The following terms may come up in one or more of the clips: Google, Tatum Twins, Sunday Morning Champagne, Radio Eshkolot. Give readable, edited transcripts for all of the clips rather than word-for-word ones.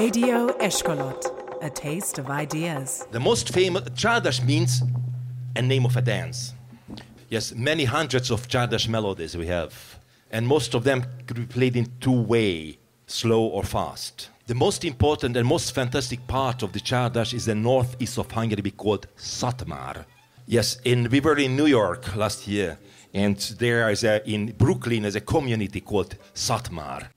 Radio Eshkolot, a taste of ideas. The most famous Czardash means a name of a dance. Yes, many hundreds of Czardash melodies we have, and most of them could be played in two ways, slow or fast. The most important and most fantastic part of the Czardash is the northeast of Hungary called Satmár. Yes, and we were in New York last year, and there is in Brooklyn is a community called Satmár.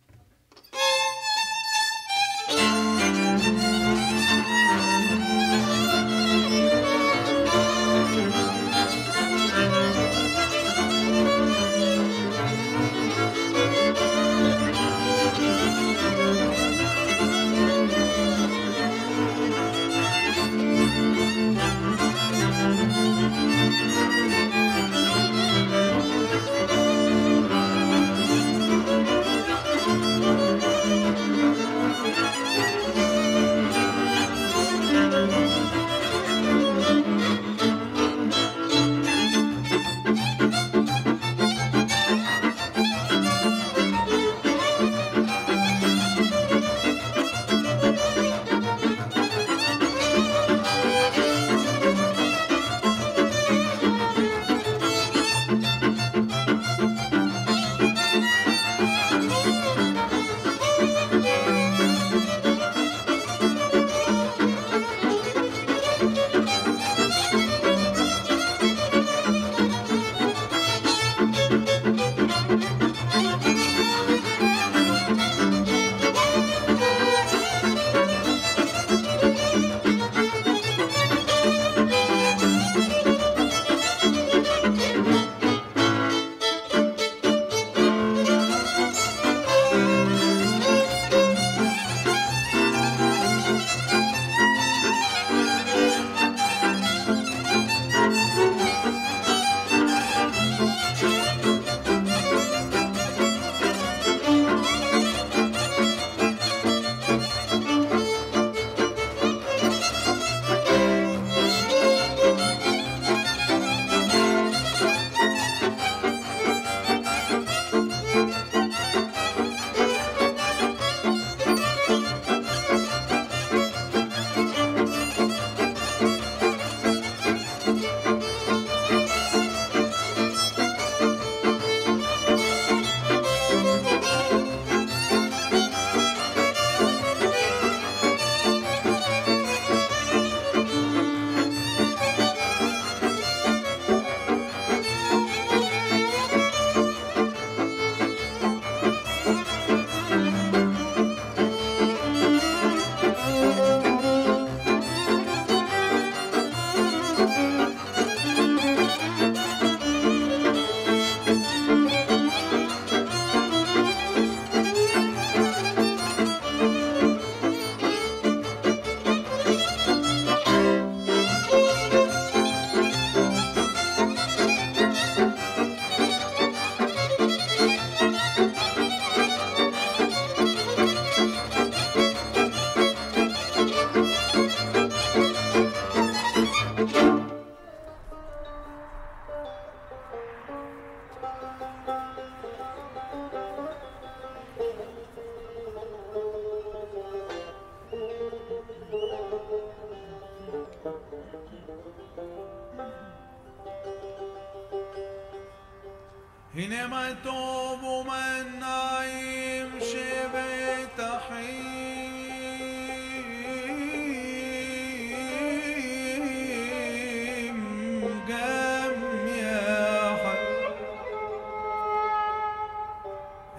هنما الطوب من نعيم شبه تحييم جم يا حي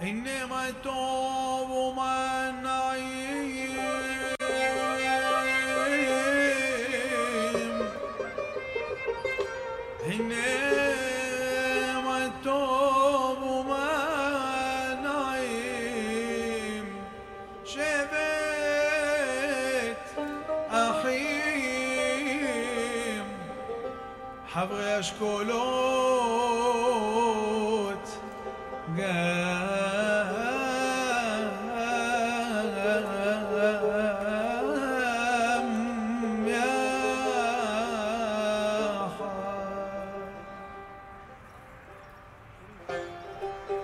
هنما الطوب من نعيم هنما الطوب חברי אשכולות גם יחד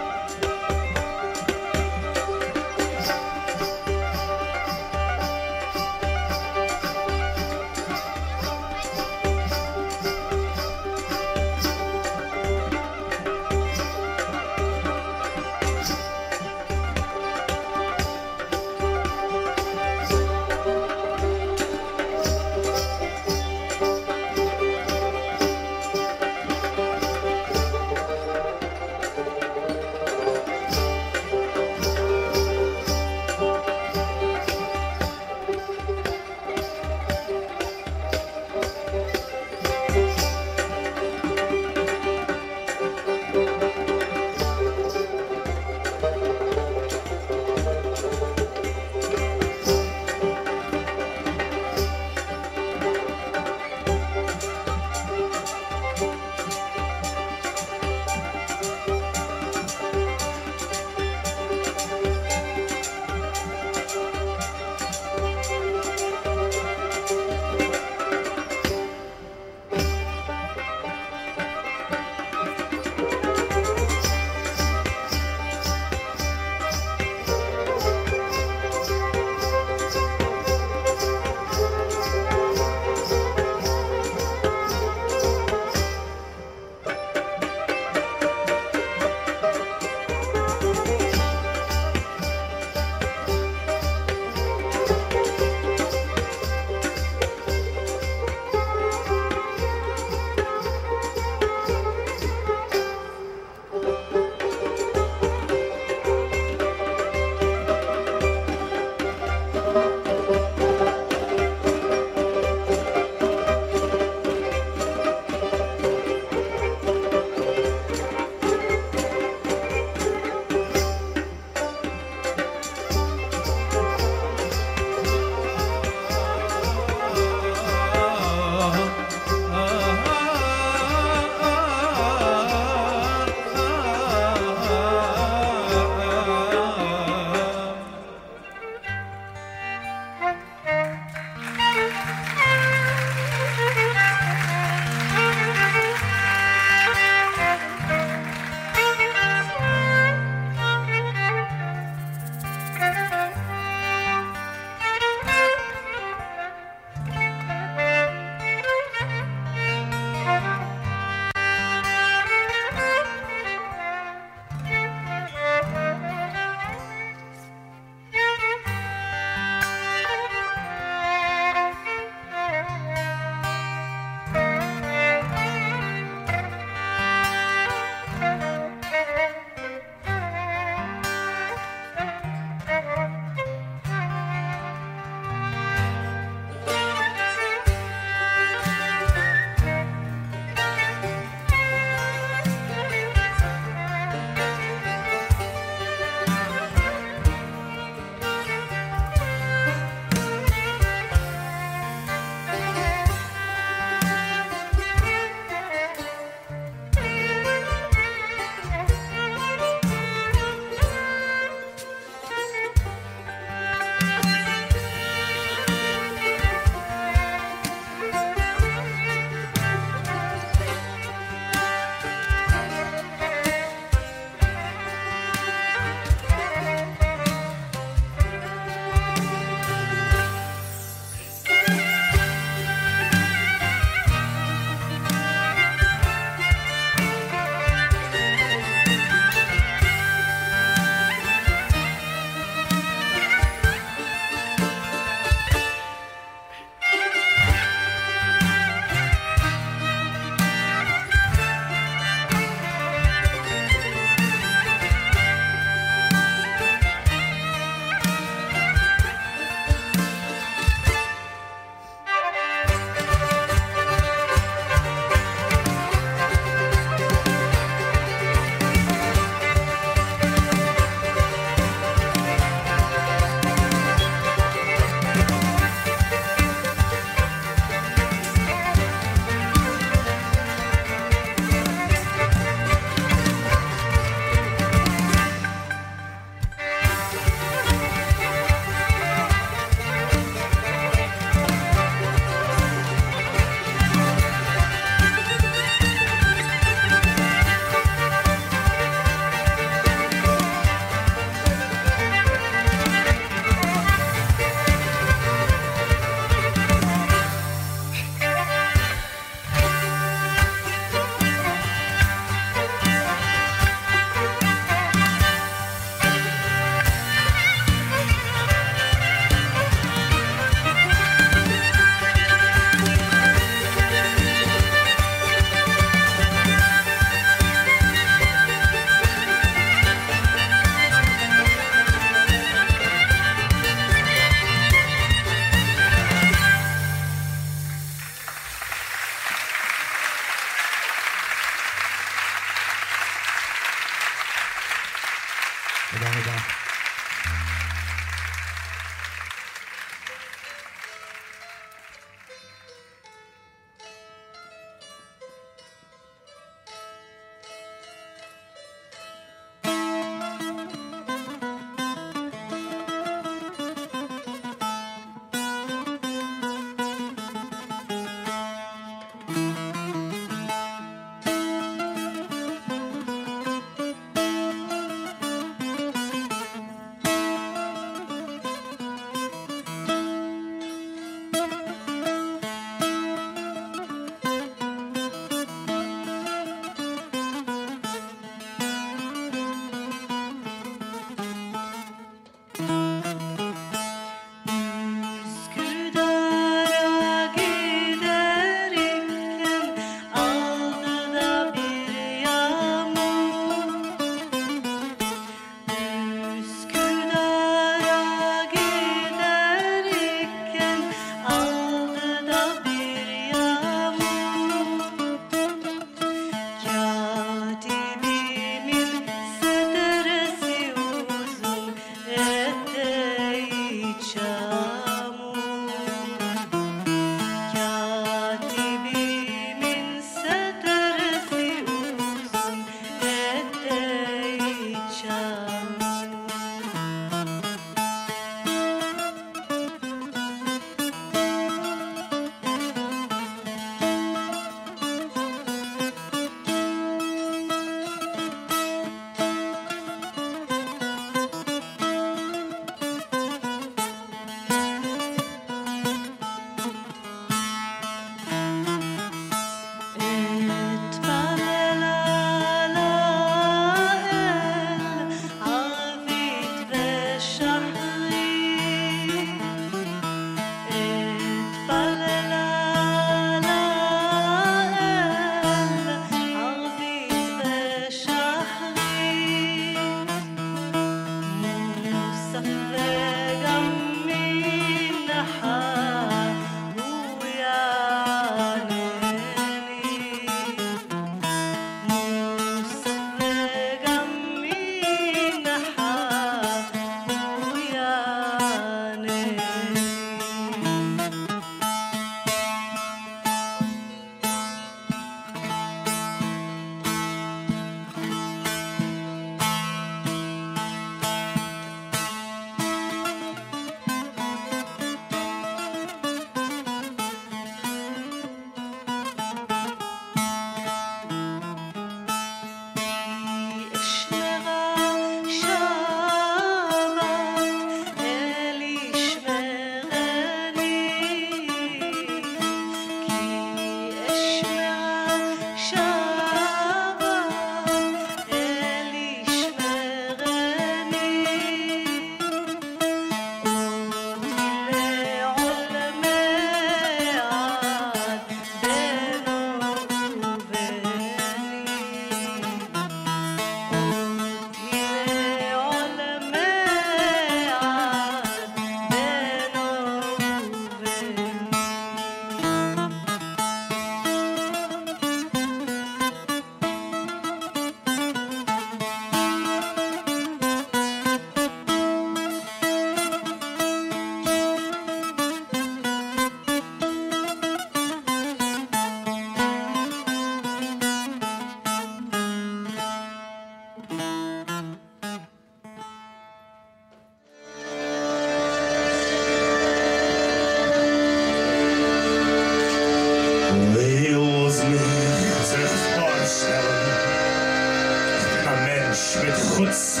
الخدس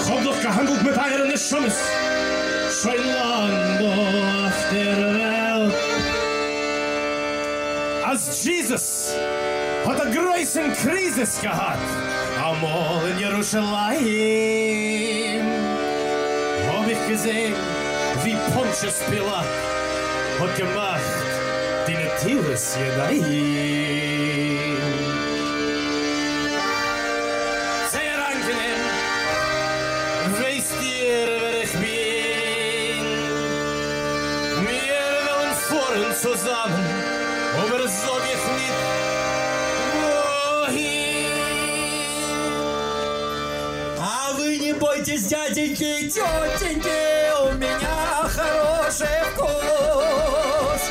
خضف كهنبوك متعير من الشمس شيلان As Jesus had a grace and crisis gehabt am all in Jerusalem hab ich gesehen wie Pontius Pilat hat gemacht die Natives Jerusalem sehr angenehm weißt ihr wer ich bin wir wollen vorn zusammen Aber es soll jetzt nicht wohin. А вы не бойтесь, дяденьки и тетеньки, у меня хороший вкус.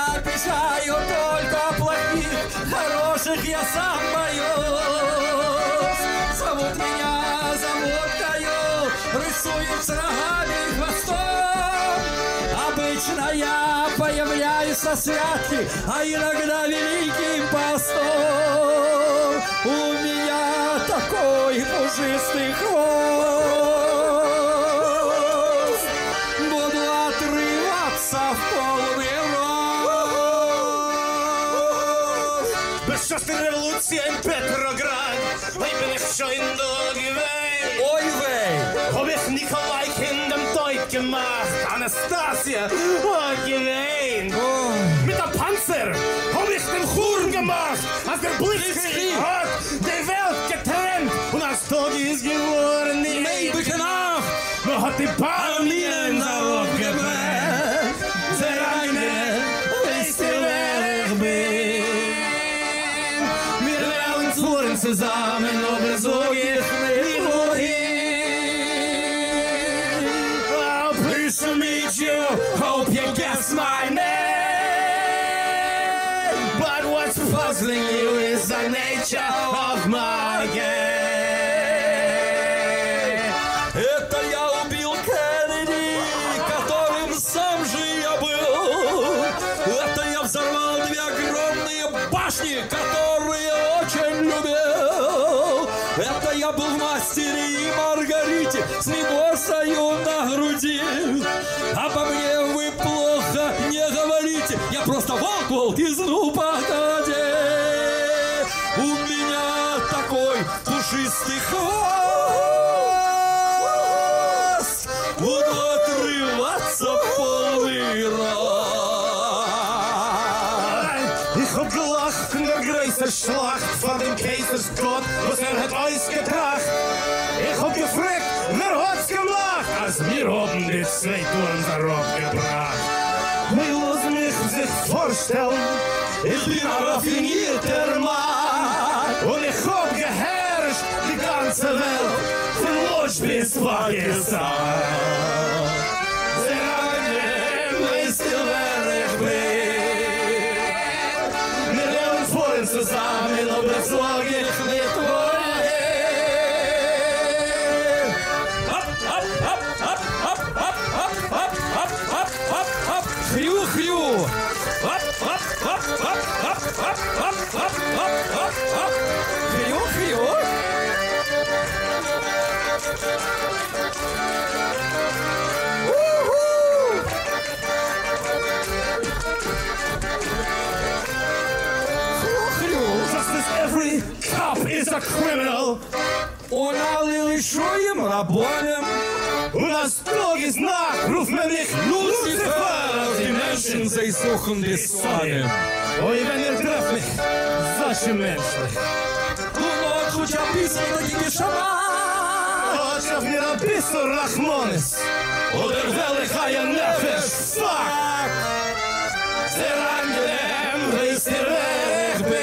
Я обижаю только плохих, хороших я сам боюсь. Зовут меня заводкою, рисуют с рогами и хвостом. Обычно я появляюсь со святки, а иногда великим постом. У меня такой пушистый хвост, буду отрываться в полный рост. Бесчестный революция и Петроград, ой, бенешой индогивей, ой, вей, хоббих Николай Киндем Тойт gemacht. Anastasia, oh, gewein! Oh. Mit dem Panzer hab ich den Churn gemacht, als der Blitzkrieg hat die Welt getrennt und als Tod ist geworden die ewige Nacht. Man hat die Palminen darauf gebrannt. Sehr angenehm, weißt ihr, wer ich bin? Wir werden zuhren zusammen, aber so geht's nicht wohin. To meet you, hope you guess my name. But what's puzzling you is the nature of my game. Это я убил Кеннеди, которым сам же я был. Это я взорвал две огромные башни, которые очень любил. Это я был в мастере и Маргарите с Мимозою на груди. Обо мне вы плохо не говорите, я просто волк-волк из Лупагаде. У меня такой пушистый хвост, буду отрываться в полный рост. Ich hab gelacht in der größten Schlacht von dem Kaisersgott, was hat euch gebracht. Ich hab gefragt, wer hat's gemacht? Wir haben die zwei Touren darauf gebracht. Man muss sich vorstellen, ich bin ein raffinierter Mann. Und ich hab geherrscht die ganze Welt, von Lodz bis Pakistan. Sehr angenehm, wisst ihr, wer ich bin. Wir leben vorhin zusammen, aber das war ich nicht wohl. Every cop is a criminal. Und alle schreien Rabonim. Und das Tag ist Nacht, ruft man nicht Lucifer. Die Menschen, sie suchen die Sonne. Ой, wenn ihr trefft mich, solche Menschen. Und heute описано такими шаман. Хочет мир описан Рахмонис. Oder welcher Nefesh, fuck. Sehr angenehm, wisst ihr, wer ich bin.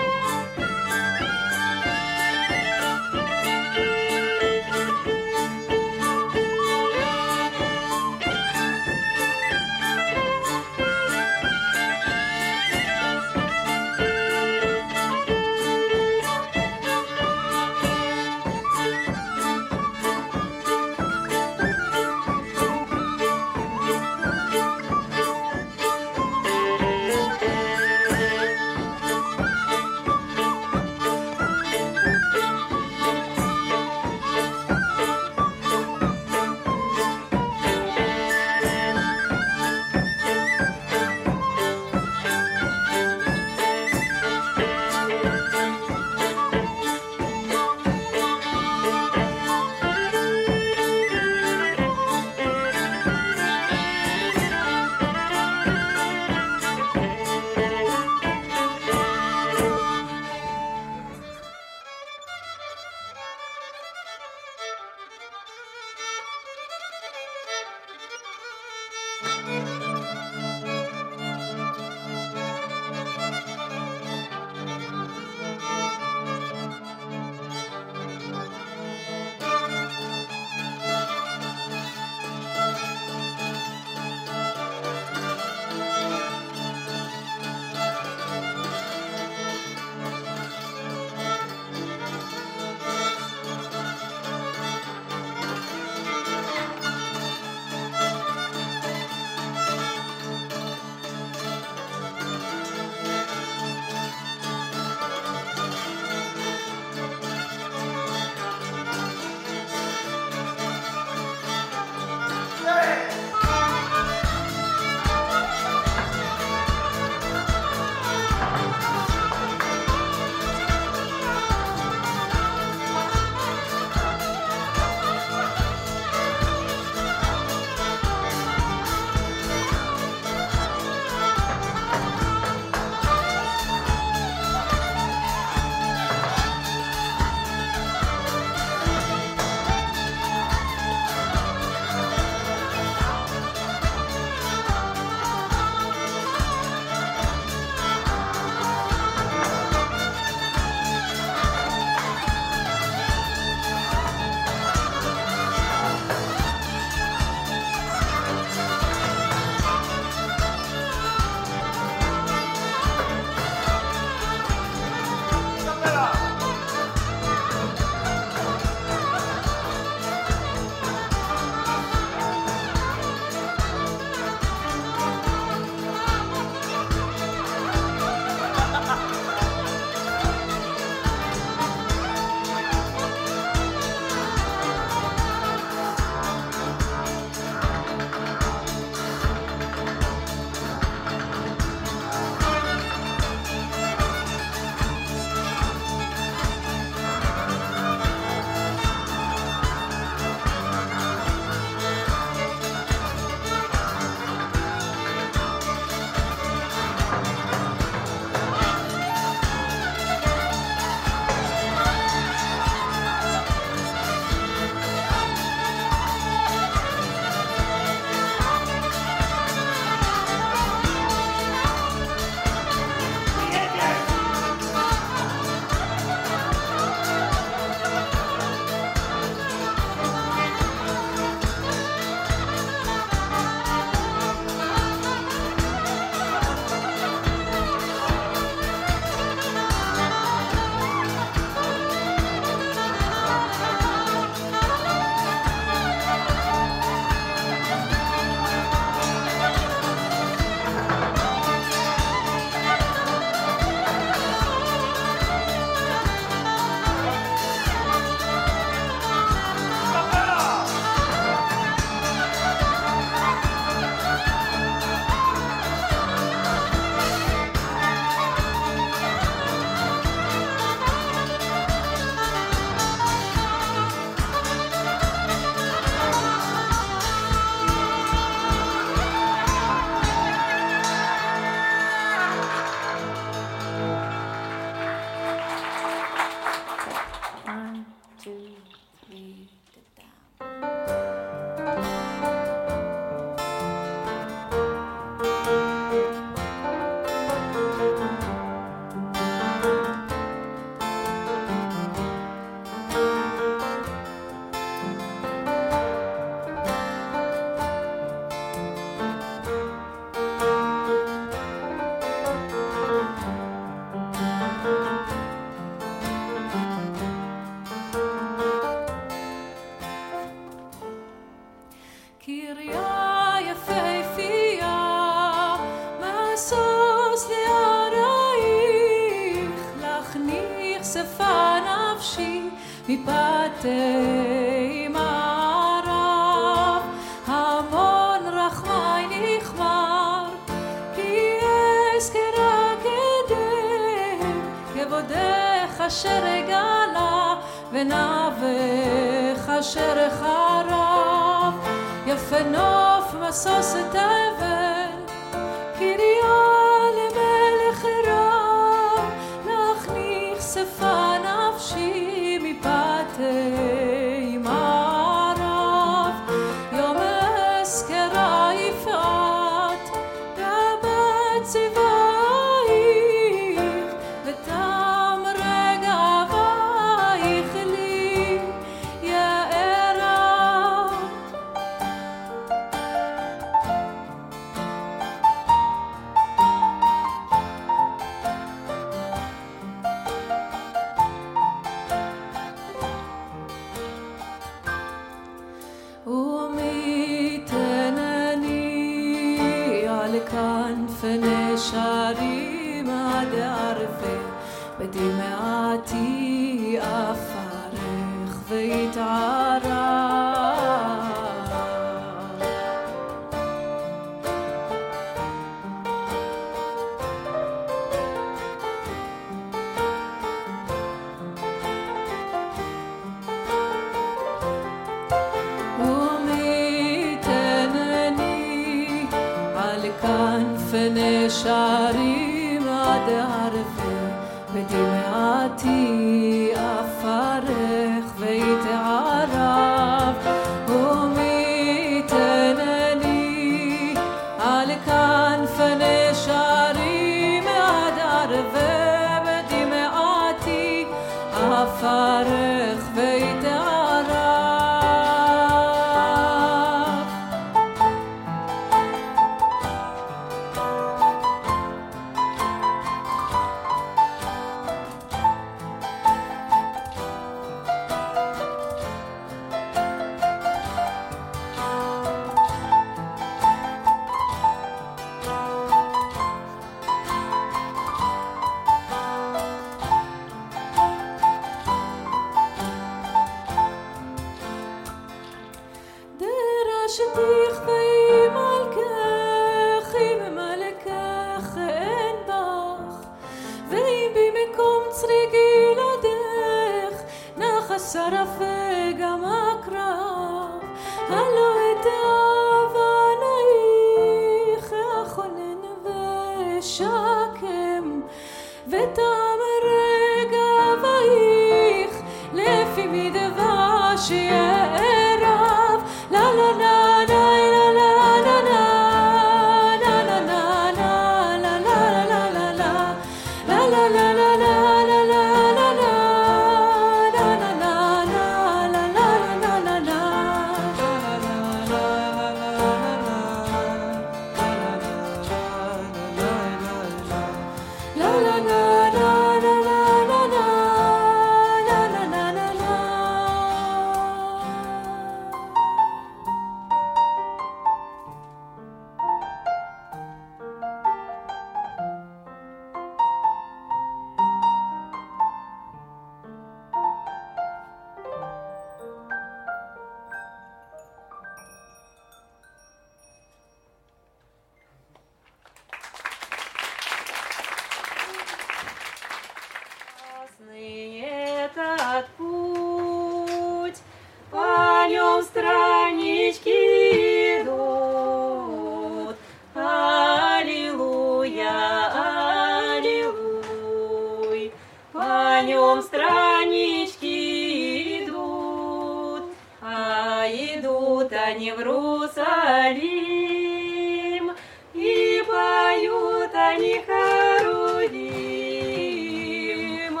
они в Иерусалим, и поют они Харудим.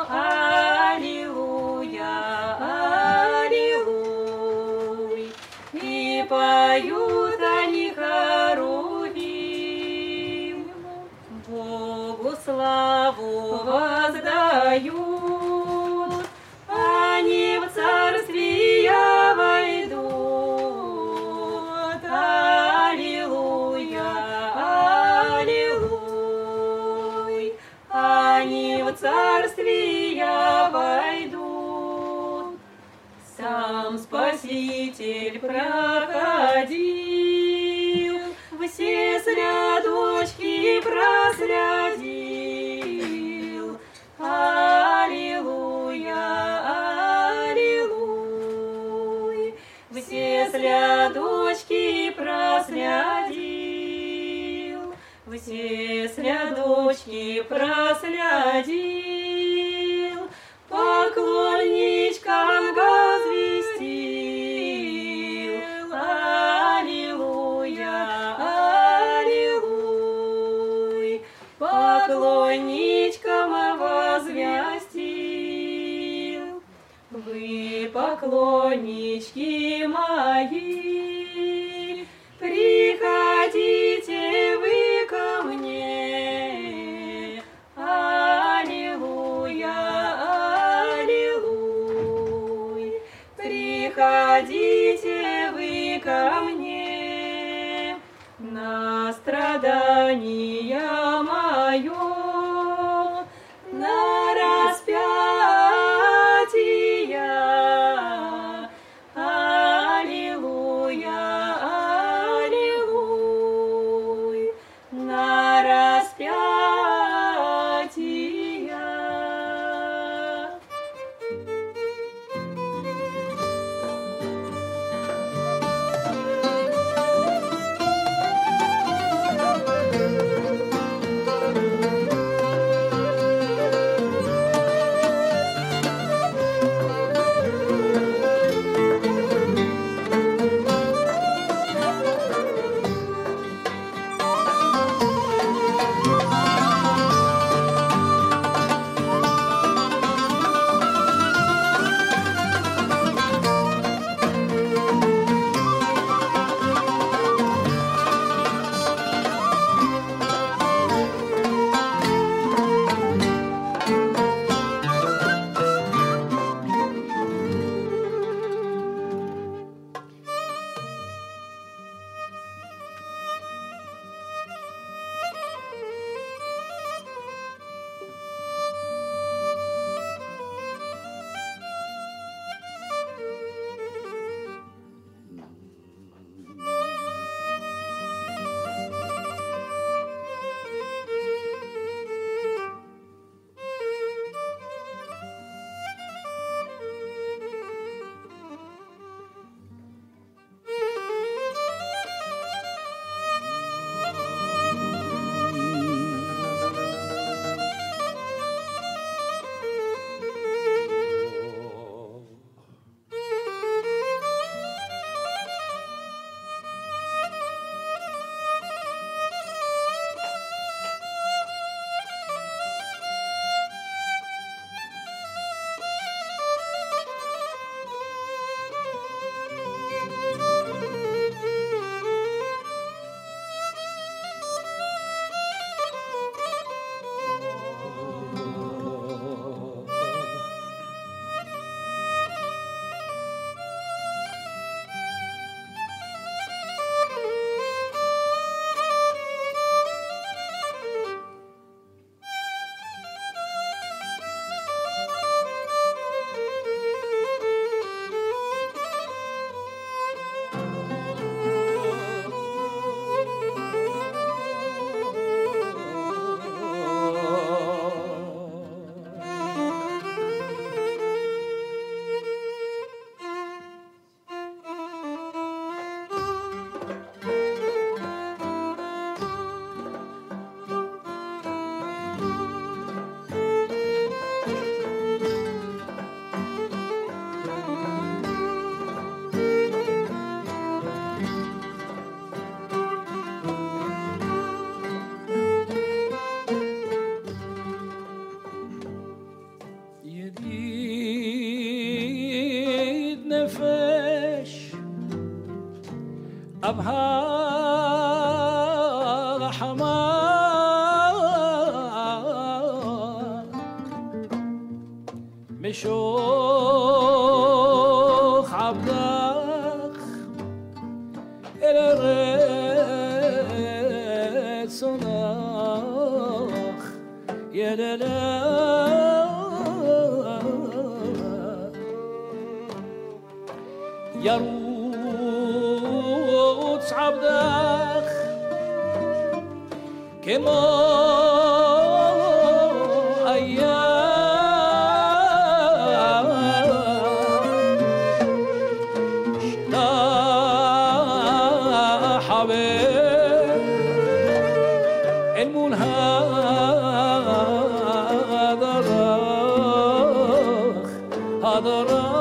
Аллилуйя, аллилуй, и поют они Харудим. Богу славу воздаю. Царствия войдут. Сам Спаситель проходил, все срядочки проследил. Аллилуйя, аллилуй, все срядочки проследил, все срядочки проследил. Вы, поклоннички мои, приходите вы ко мне. Аллилуйя, аллилуй, приходите вы ко мне. На страдания мое, أبها رحمة مشوخ عبدك إلى ريت صناخ يا دلال عبدك كما أيام شنا حبيب المنهى درخ هدرخ